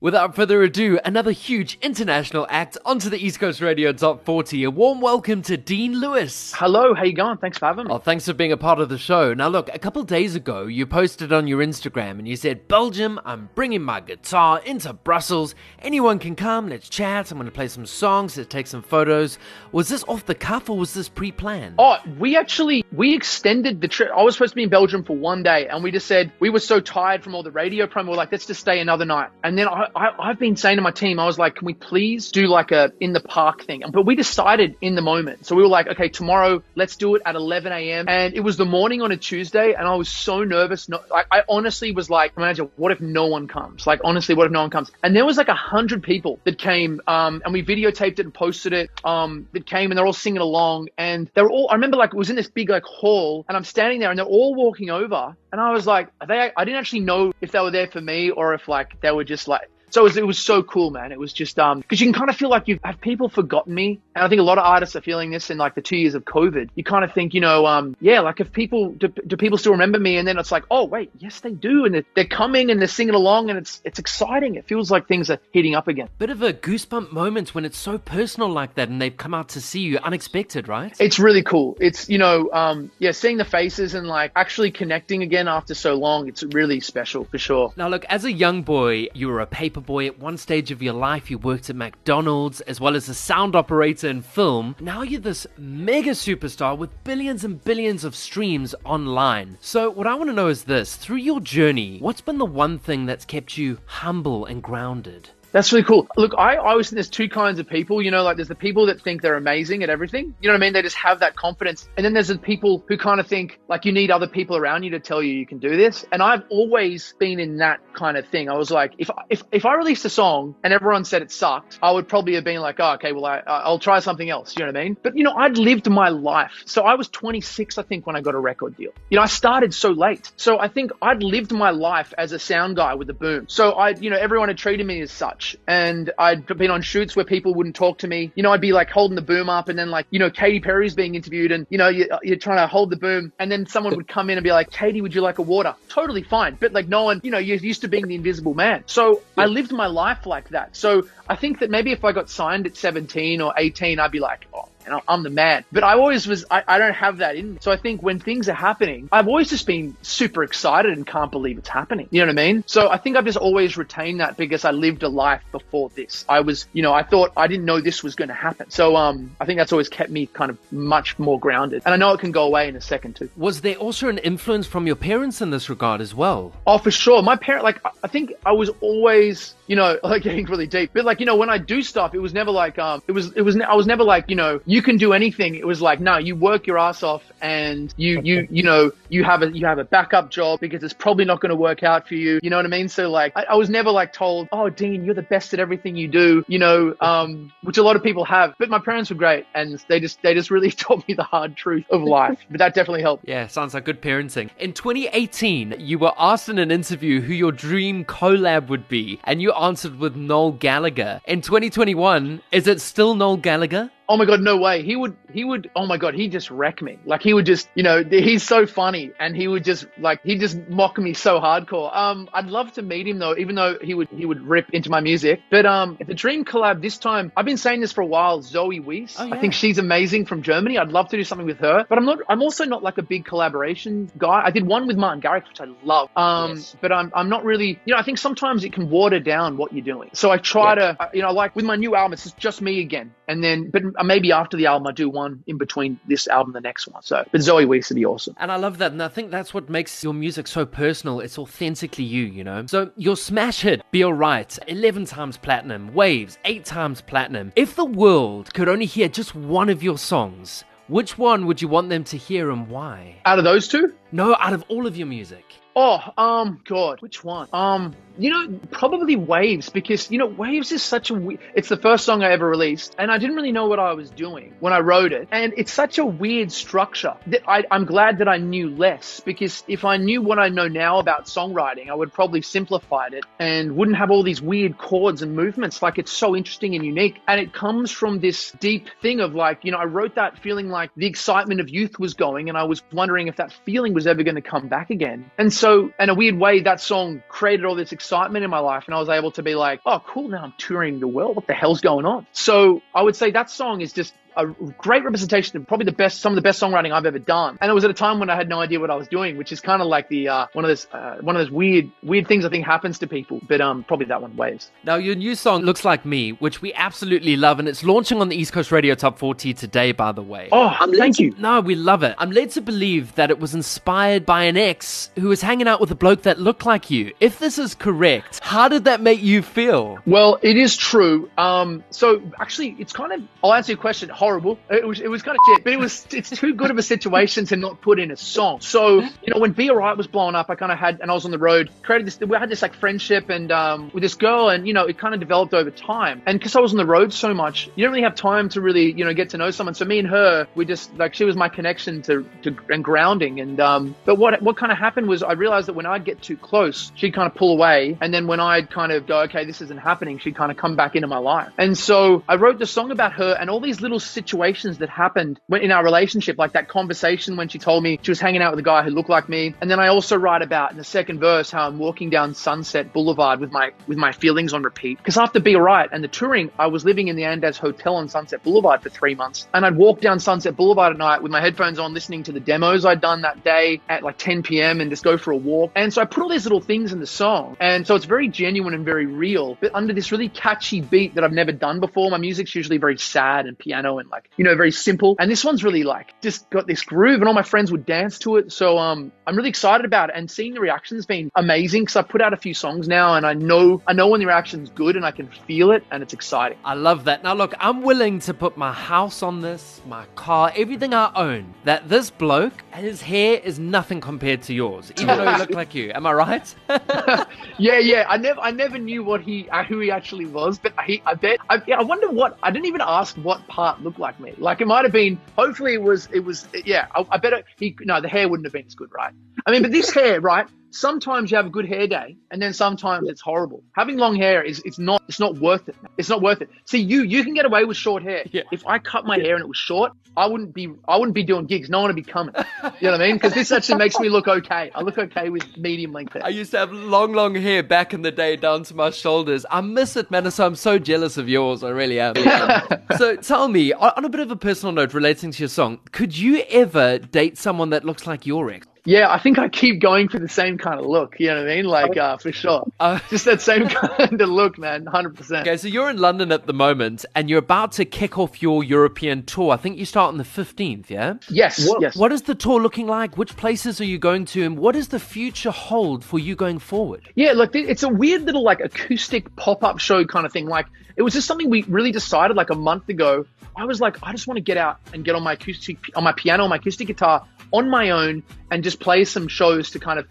Without further ado, another huge international act onto the East Coast Radio Top 40. A warm welcome to Dean Lewis. Hello, how you going? Thanks for having me. Oh, thanks for being a part of the show. Now look, a couple of days ago, you posted on your Instagram and you said, Belgium, I'm bringing my guitar into Brussels. Anyone can come, let's chat. I'm going to play some songs, let's take some photos. Was this off the cuff or was this pre-planned? Oh, we extended the trip. I was supposed to be in Belgium for one day and we just said, we were so tired from all the radio promo, we're like, let's just stay another night. And then I've been saying to my team, I was like, can we please do like a in the park thing? But we decided in the moment. So we were like, okay, tomorrow, let's do it at 11 a.m. And it was the morning on a Tuesday. And I was so nervous. I honestly was like, imagine, what if no one comes? Like, honestly, what if no one comes? And there was like 100 people that came and we videotaped it and posted it. That came and they're all singing along. And they were all, I remember like it was in this big like hall and I'm standing there and they're all walking over. And I was like, are they? I didn't actually know if they were there for me or if like they were just like, so it was so cool, man. It was just, cause you can kind of feel like have people forgotten me? And I think a lot of artists are feeling this in like the 2 years of COVID. You kind of think, you know, yeah, like if people, do people still remember me? And then it's like, oh wait, yes they do. And they're coming and they're singing along and it's exciting. It feels like things are heating up again. Bit of a goosebump moment when it's so personal like that and they've come out to see you unexpected, right? It's really cool. It's, you know, yeah, seeing the faces and like actually connecting again after so long, it's really special for sure. Now look, as a young boy, you were a paper boy at one stage of your life. You worked at McDonald's as well as a sound operator in film. Now you're this mega superstar with billions and billions of streams online. So what I want to know is this, through your journey, what's been the one thing that's kept you humble and grounded? That's really cool. Look, I always think there's two kinds of people, you know, like there's the people that think they're amazing at everything. You know what I mean? They just have that confidence. And then there's the people who kind of think like you need other people around you to tell you you can do this. And I've always been in that kind of thing. I was like, if I released a song and everyone said it sucked, I would probably have been like, oh, okay, well, I'll try something else. You know what I mean? But you know, I'd lived my life. So I was 26, I think, when I got a record deal. You know, I started so late. So I think I'd lived my life as a sound guy with the boom. So you know, everyone had treated me as such. And I'd been on shoots where people wouldn't talk to me. You know, I'd be like holding the boom up and then like, you know, Katy Perry's being interviewed and, you know, you're trying to hold the boom. And then someone would come in and be like, Katy, would you like a water? Totally fine. But like no one, you know, you're used to being the invisible man. So I lived my life like that. So I think that maybe if I got signed at 17 or 18, I'd be like, oh, I'm the man. But I always was, I don't have that in me. So I think when things are happening, I've always just been super excited and can't believe it's happening. You know what I mean? So I think I've just always retained that because I lived a life before this. I was, you know, I thought, I didn't know this was going to happen. So I think that's always kept me kind of much more grounded. And I know it can go away in a second too. Was there also an influence from your parents in this regard as well? Oh, for sure. My parents, like, I think I was always, you know, like getting really deep, but like, you know, when I do stuff, it was never like, I was never like, you know, you can do anything. It was like, no, you work your ass off and you know, you have a backup job because it's probably not going to work out for you. You know what I mean? So like, I was never like told, oh, Dean, you're the best at everything you do, you know, which a lot of people have, but my parents were great. And they just really taught me the hard truth of life, but that definitely helped. Yeah. Sounds like good parenting. In 2018, you were asked in an interview who your dream collab would be. And you answered with Noel Gallagher. In 2021, is it still Noel Gallagher? Oh my God, no way. He would, oh my God, he'd just wreck me. Like he would just, you know, he's so funny and he would just like, he'd just mock me so hardcore. I'd love to meet him though, even though he would rip into my music. But the dream collab this time, I've been saying this for a while, Zoë Wees. Oh, yeah. I think she's amazing from Germany. I'd love to do something with her, but I'm also not like a big collaboration guy. I did one with Martin Garrix, which I love. Yes. But I'm not really, you know, I think sometimes it can water down what you're doing. So I try to, you know, like with my new album, it's just me again. And then, but maybe after the album, I do one in between this album, the next one. So, but Zoë Wees would be awesome. And I love that. And I think that's what makes your music so personal. It's authentically you, you know? So your smash hit, Be Alright, 11 times platinum, Waves, 8 times platinum. If the world could only hear just one of your songs, which one would you want them to hear and why? Out of those two? No, out of all of your music. Oh, God, which one? You know, probably Waves, because, you know, Waves is such a, it's the first song I ever released and I didn't really know what I was doing when I wrote it. And it's such a weird structure that I'm glad that I knew less, because if I knew what I know now about songwriting, I would probably simplified it and wouldn't have all these weird chords and movements. Like it's so interesting and unique. And it comes from this deep thing of like, you know, I wrote that feeling like the excitement of youth was going and I was wondering if that feeling was ever going to come back again. And so so in a weird way, that song created all this excitement in my life. And I was able to be like, oh, cool. Now I'm touring the world. What the hell's going on? So I would say that song is just a great representation of probably some of the best songwriting I've ever done. And it was at a time when I had no idea what I was doing, which is kind of like the one of those weird things I think happens to people. But probably that one, Waves. Now your new song Looks Like Me, which we absolutely love, and it's launching on the East Coast Radio Top 40 today, by the way. Oh, thank you. No, we love it. I'm led to believe that it was inspired by an ex who was hanging out with a bloke that looked like you. If this is correct, how did that make you feel? Well, it is true. So actually, it's kind of, I'll answer your question. Horrible. It was kind of shit, but it's too good of a situation to not put in a song. So, you know, when Be Alright was blowing up, I was on the road, we had this like friendship and with this girl, and, you know, it kind of developed over time. And because I was on the road so much, you don't really have time to really, you know, get to know someone. So me and her, we just, like, she was my connection to and grounding. And but what kind of happened was I realized that when I'd get too close, she'd kind of pull away. And then when I'd kind of go, okay, this isn't happening, she'd kind of come back into my life. And so I wrote the song about her and all these little situations that happened in our relationship, like that conversation when she told me she was hanging out with a guy who looked like me. And then I also write about in the second verse how I'm walking down Sunset Boulevard with my feelings on repeat, because after Be Alright and the touring, I was living in the Andaz Hotel on Sunset Boulevard for 3 months, and I'd walk down Sunset Boulevard at night with my headphones on, listening to the demos I'd done that day at like 10 p.m. and just go for a walk. And so I put all these little things in the song, and so it's very genuine and very real, but under this really catchy beat that I've never done before. My music's usually very sad and piano and, like, you know, very simple, and this one's really, like, just got this groove, and all my friends would dance to it. So I'm really excited about it, and seeing the reaction's been amazing, because I've put out a few songs now, and I know when the reaction's good, and I can feel it, and it's exciting. I love that. Now look, I'm willing to put my house on this, my car, everything I own, that this bloke, his hair is nothing compared to yours, even though he looked like you. Am I right? yeah I never knew who he actually was, but I wonder what, I didn't even ask what part looked like me. Like, it might have been, hopefully it was yeah, I bet the hair wouldn't have been as good, right? I mean, but this hair, right? Sometimes you have a good hair day, and then sometimes it's horrible. Having long hair is not worth it. It's not worth it. See, you can get away with short hair. Yeah. If I cut my hair and it was short, I wouldn't be doing gigs. No one would be coming. You know what I mean? Because this actually makes me look okay. I look okay with medium length hair. I used to have long hair back in the day down to my shoulders. I miss it, man. So I'm so jealous of yours. I really am. So tell me, on a bit of a personal note relating to your song, could you ever date someone that looks like your ex? Yeah, I think I keep going for the same kind of look, you know what I mean? Like, for sure. Just that same kind of look, man, 100%. Okay, so you're in London at the moment, and you're about to kick off your European tour. I think you start on the 15th, yeah? Yes, yes. What is the tour looking like? Which places are you going to? And what does the future hold for you going forward? Yeah, look, it's a weird little, like, acoustic pop-up show kind of thing. Like, it was just something we really decided, like, a month ago. I was like, I just want to get out and get on my acoustic guitar, on my own, and just play some shows to kind of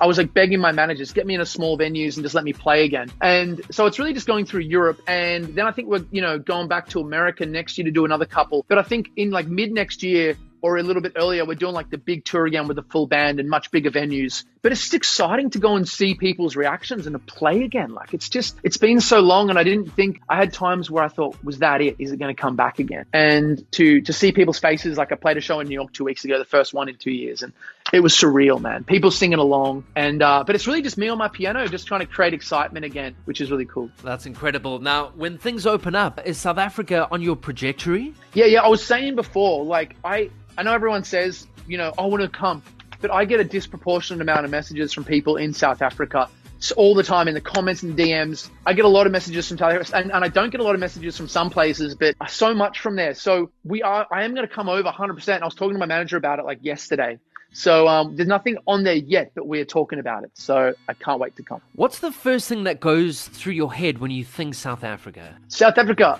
I was like begging my managers, get me in a small venues and just let me play again. And so it's really just going through Europe. And then I think we're, you know, going back to America next year to do another couple. But I think in like mid next year, or a little bit earlier, we're doing like the big tour again with a full band and much bigger venues. But it's just exciting to go and see people's reactions and to play again. Like, it's been so long, and I had times where I thought, was that it? Is it going to come back again? And to see people's faces, like I played a show in New York 2 weeks ago, the first one in 2 years, and it was surreal, man. People singing along, and but it's really just me on my piano, just trying to create excitement again, which is really cool. That's incredible. Now, when things open up, is South Africa on your trajectory? Yeah. I was saying before, like, I know everyone says, you know, I want to come, but I get a disproportionate amount of messages from people in South Africa all the time in the comments and DMs. I get a lot of messages from South Africa, and I don't get a lot of messages from some places, but so much from there. So I am going to come over 100%. I was talking to my manager about it like yesterday. So there's nothing on there yet, but we're talking about it. So I can't wait to come. What's the first thing that goes through your head when you think South Africa? South Africa,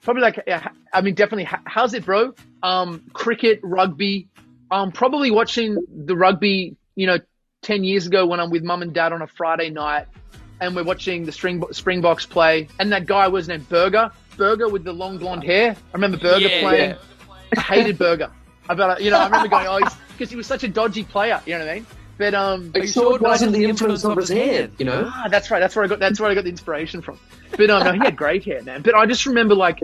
probably like, I mean, definitely, how's it, bro? Cricket, rugby, probably watching the rugby, you know, 10 years ago when I'm with mum and dad on a Friday night and we're watching the Springboks play. And that guy was named Burger with the long blonde hair. I remember Burger playing. Yeah. I hated Burger. You know, I remember going, oh, because he was such a dodgy player, you know what I mean? But I'm sure it wasn't the influence of his hair, you know? Ah, that's right. That's where I got the inspiration from. But no, he had great hair, man. But I just remember, like,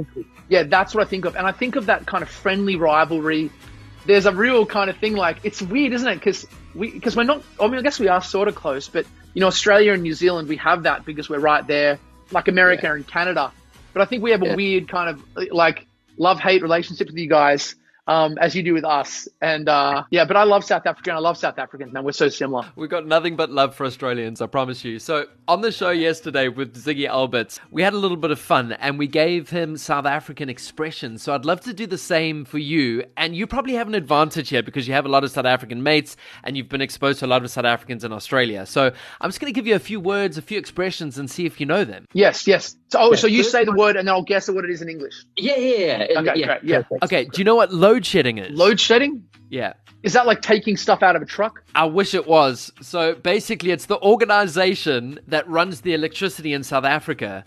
yeah, that's what I think of. And I think of that kind of friendly rivalry. There's a real kind of thing, like, it's weird, isn't it? Because because we're not, I mean, I guess we are sort of close, but, you know, Australia and New Zealand, we have that because we're right there, like America and Canada. But I think we have a weird kind of like love-hate relationship with you guys, as you do with us. And but I love South Africa and I love South Africans, man. We're so similar. We've got nothing but love for Australians, I promise you. So on the show yesterday with Ziggy Alberts, we had a little bit of fun and we gave him South African expressions. So I'd love to do the same for you. And you probably have an advantage here because you have a lot of South African mates and you've been exposed to a lot of South Africans in Australia. So I'm just going to give you a few words, a few expressions and see if you know them. Yes. So you say the word and I'll guess what it is in English. Yeah. Okay, great. Okay, do you know what load shedding is? Load shedding? Yeah. Is that like taking stuff out of a truck? I wish it was. So basically it's the organization that runs the electricity in South Africa.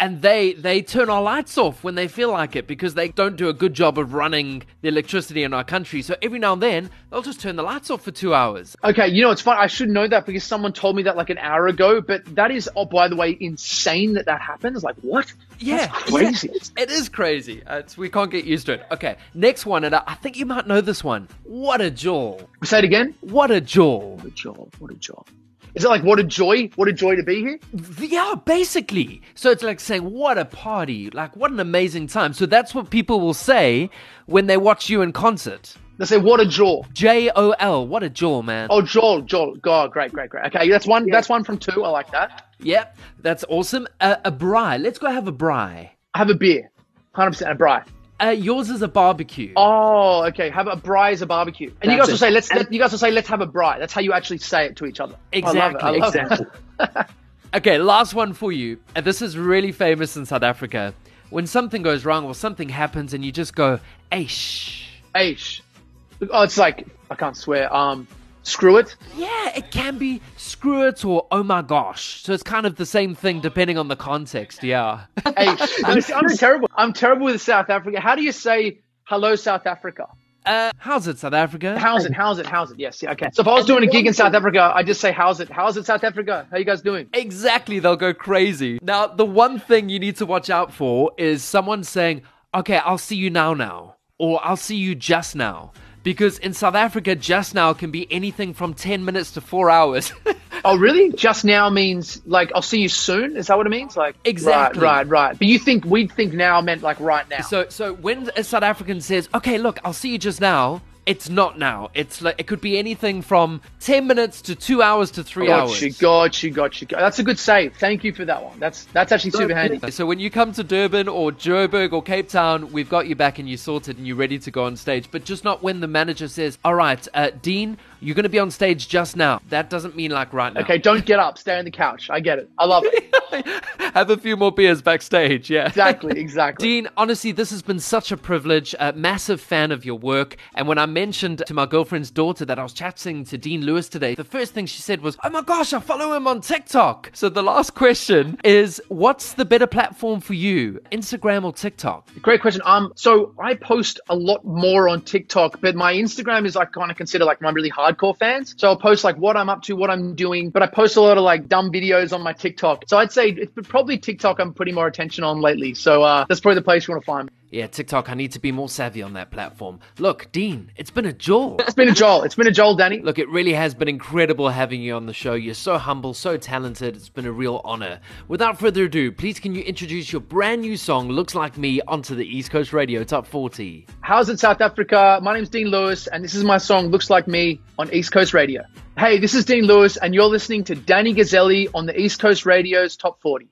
And they turn our lights off when they feel like it because they don't do a good job of running the electricity in our country. So every now and then, they'll just turn the lights off for 2 hours. Okay, you know, it's funny. I should know that because someone told me that like an hour ago. But that is, oh, by the way, insane that happens. Like, what? Yeah. That's crazy. It is crazy. We can't get used to it. Okay, next one. And I think you might know this one. What a jaw. Say it again. What a jaw. What a jaw. What a jaw. Is it like, what a joy? What a joy to be here? Yeah, basically. So it's like saying, what a party. Like, what an amazing time. So that's what people will say when they watch you in concert. They say, what a jaw. J-O-L. What a jaw, man. Oh, Joel. God, great. Okay, that's one. Yeah. That's one from two. I like that. Yep, that's awesome. A braai. Let's go have a braai. I have a beer. 100% a braai. Yours is a barbecue. Oh, okay. Have a braai is a barbecue, and you guys will say, "Let's have a braai." That's how you actually say it to each other. Exactly. I love it. Okay, last one for you. And this is really famous in South Africa. When something goes wrong or something happens, and you just go, "Eish." Oh, it's like I can't swear. Screw it. Yeah, it can be screw it or oh my gosh. So it's kind of the same thing depending on the context. Yeah. Hey, I'm terrible. I'm terrible with South Africa. How do you say hello, South Africa? How's it, South Africa? How's it? Yes. Yeah, okay. So if I was doing a gig in South Africa, I just say, how's it, South Africa? How you guys doing? Exactly. They'll go crazy. Now, the one thing you need to watch out for is someone saying, okay, I'll see you now, or I'll see you just now. Because in South Africa, just now can be anything from 10 minutes to 4 hours. Oh, really? Just now means like, I'll see you soon? Is that what it means? Like, exactly. Right. But we'd think now meant like right now. So when a South African says, okay, look, I'll see you just now, it's not now. It's like, it could be anything from 10 minutes to 2 hours to 3 hours. Gotcha. That's a good save. Thank you for that one. That's actually super handy. So when you come to Durban or Joburg or Cape Town, we've got you back and you sorted and you're ready to go on stage. But just not when the manager says, all right, Dean, you're going to be on stage just now. That doesn't mean like right now. Okay, don't get up. Stay on the couch. I get it. I love it. Have a few more beers backstage. Yeah, exactly. Dean, honestly, this has been such a privilege. A massive fan of your work. And when I mentioned to my girlfriend's daughter that I was chatting to Dean Lewis today, the first thing she said was, oh my gosh, I follow him on TikTok. So the last question is, what's the better platform for you, Instagram or TikTok? Great question. So I post a lot more on TikTok, but my Instagram is like kind of considered like my really hardcore fans. So I'll post like what I'm up to, what I'm doing, but I post a lot of like dumb videos on my TikTok. So I'd say it's probably TikTok I'm putting more attention on lately. So that's probably the place you want to find me. Yeah, TikTok, I need to be more savvy on that platform. Look, Dean, it's been a jaw. It's been a jaw, Danny. Look, it really has been incredible having you on the show. You're so humble, so talented. It's been a real honor. Without further ado, please can you introduce your brand new song, Looks Like Me, onto the East Coast Radio Top 40. How's it, South Africa? My name's Dean Lewis, and this is my song, Looks Like Me, on East Coast Radio. Hey, this is Dean Lewis, and you're listening to Danny Gazzelli on the East Coast Radio's Top 40.